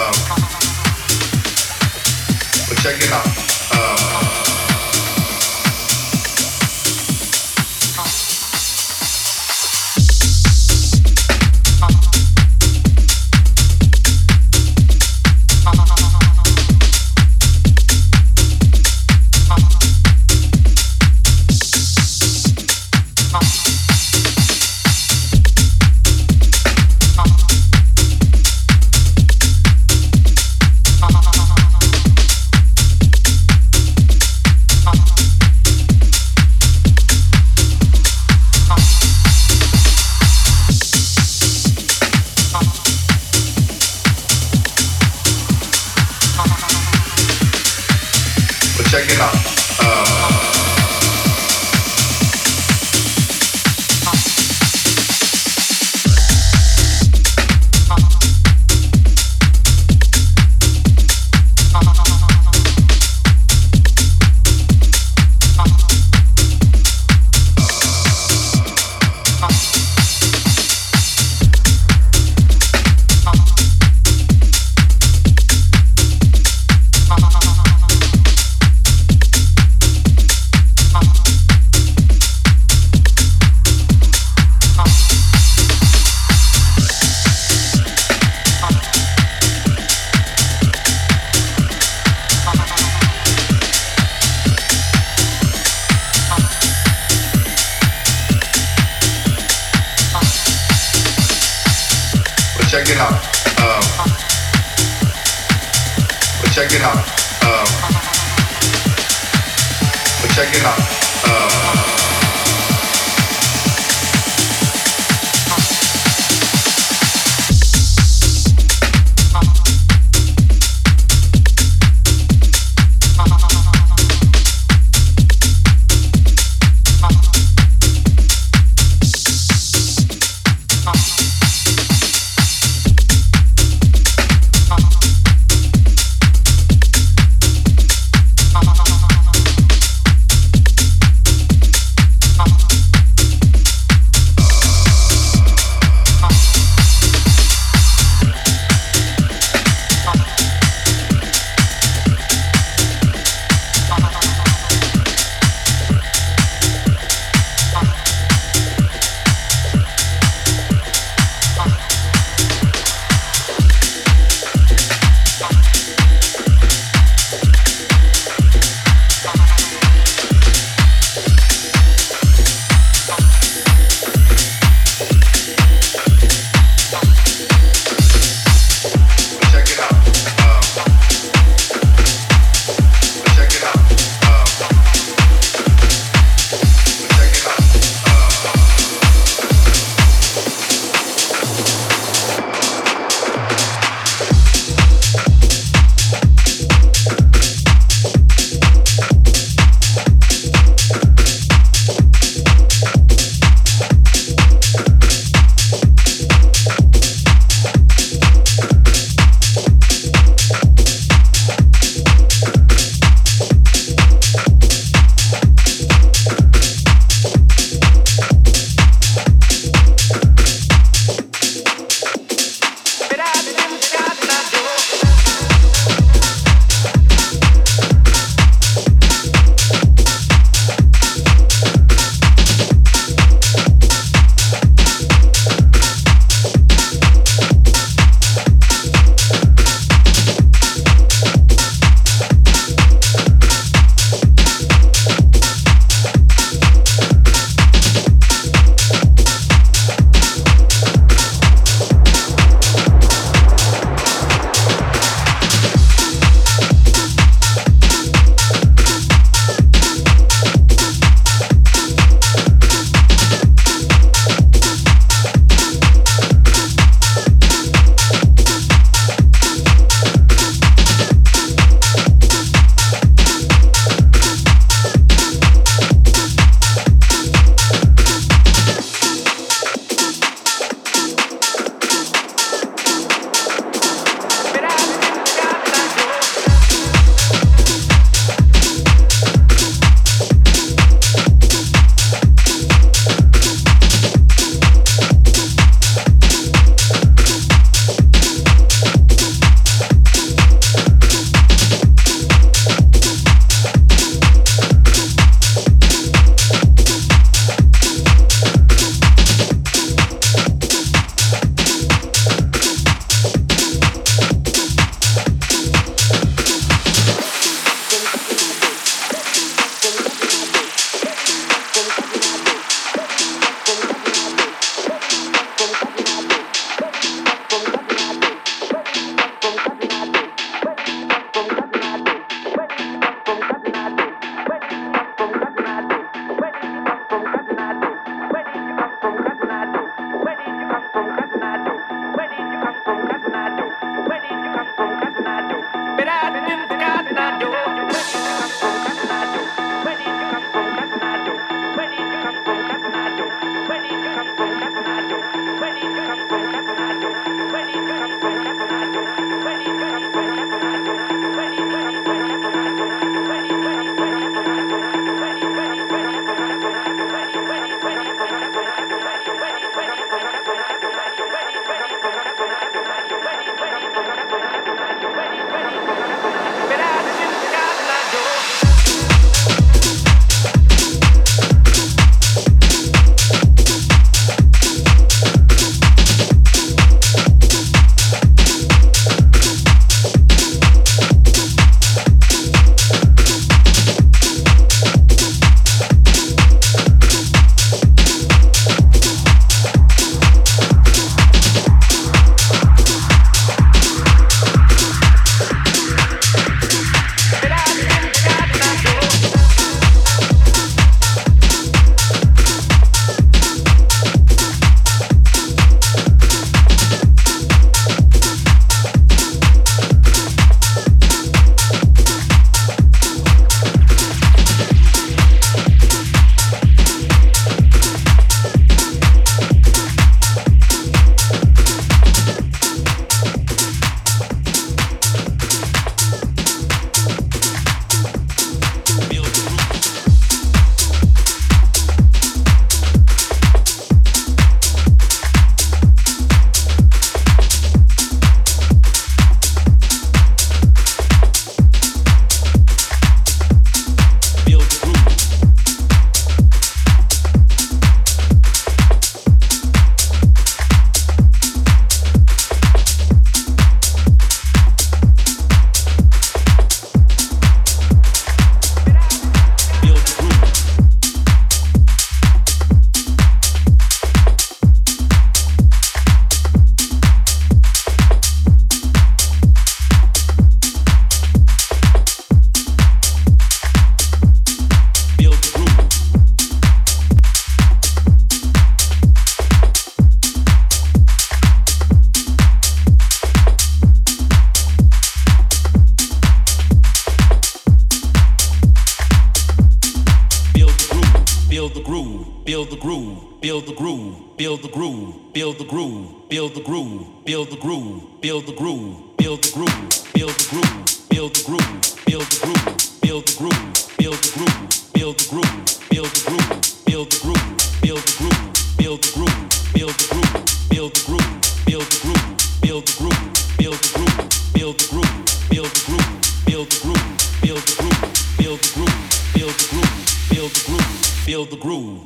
But check it out. Check it out. Check it out. Check it out. Check it out. build the groove, build the groove, build the groove, build the groove, build the groove, build the groove, build the groove, build the groove, build the groove, build the groove, build the groove, build the groove, build the groove, build the groove, build the groove, build the groove, build the groove, build the groove, build the groove, build the groove, build the groove, build the groove, build the groove, build the groove, build the groove, build the groove, build the groove, build the groove, build the groove, build the groove, build the groove.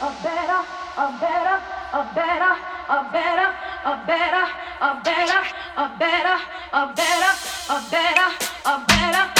a better